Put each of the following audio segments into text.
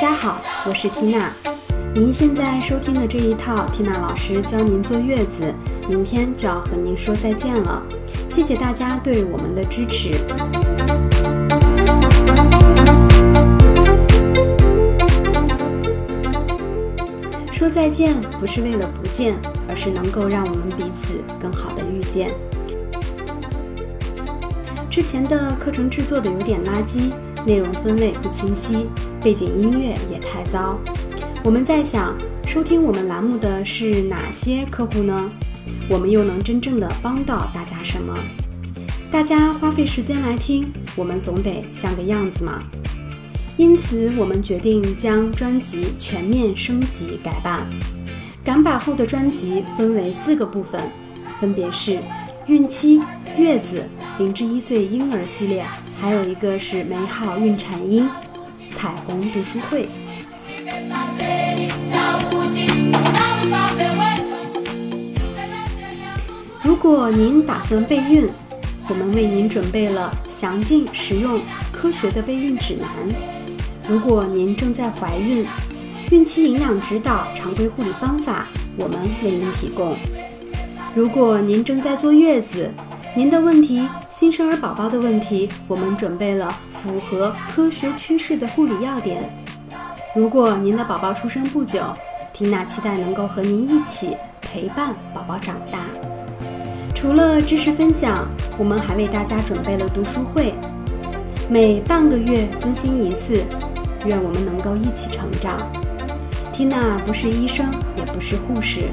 家好，我是 Tina。您现在收听的这一套 Tina 老师教您坐月子，明天就要和您说再见了。谢谢大家对我们的支持。说再见不是为了不见，而是能够让我们彼此更好的遇见。之前的课程制作的有点垃圾，内容分类不清晰，背景音乐也太糟。我们在想，收听我们栏目的是哪些客户呢？我们又能真正的帮到大家什么？大家花费时间来听，我们总得像个样子嘛。因此我们决定将专辑全面升级改版。改版后的专辑分为4个部分，分别是孕期、月子、0至1岁婴儿系列，还有一个是美好孕产音、彩虹读书会。如果您打算备孕，我们为您准备了详尽、实用、科学的备孕指南。如果您正在怀孕，孕期营养指导、常规护理方法，我们为您提供。如果您正在坐月子，您的问题、新生儿宝宝的问题，我们准备了符合科学趋势的护理要点。如果您的宝宝出生不久，缇娜期待能够和您一起陪伴宝宝长大。除了知识分享，我们还为大家准备了读书会，每半个月更新一次，愿我们能够一起成长。缇娜不是医生，也不是护士。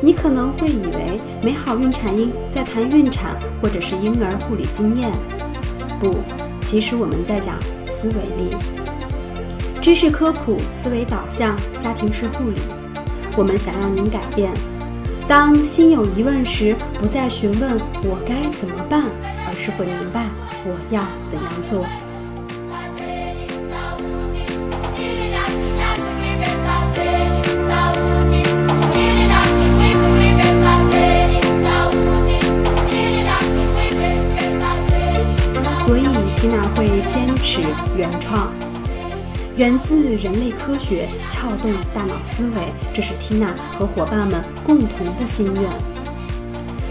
你可能会以为美好孕产音在谈孕产或者是婴儿护理经验，不，其实我们在讲思维力、知识科普、思维导向、家庭式护理。我们想让您改变，当心有疑问时，不再询问我该怎么办，而是会明白我要怎样做。所以缇娜会坚持原创，源自人类科学，撬动大脑思维，这是缇娜和伙伴们共同的心愿。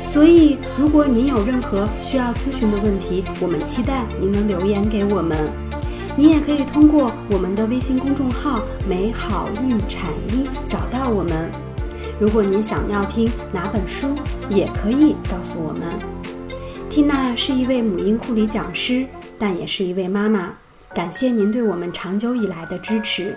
所以如果您有任何需要咨询的问题，我们期待您能留言给我们。您也可以通过我们的微信公众号美好孕产音找到我们。如果您想要听哪本书，也可以告诉我们。缇娜是一位母婴护理讲师，但也是一位妈妈。感谢您对我们长久以来的支持。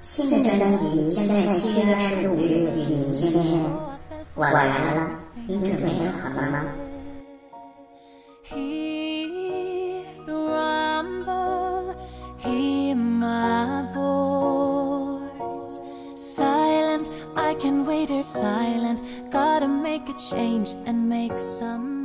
新的专辑将在7月25日与您见面。我来了，您准备好了吗？Silent, I can wait here silent, gotta make a change and make some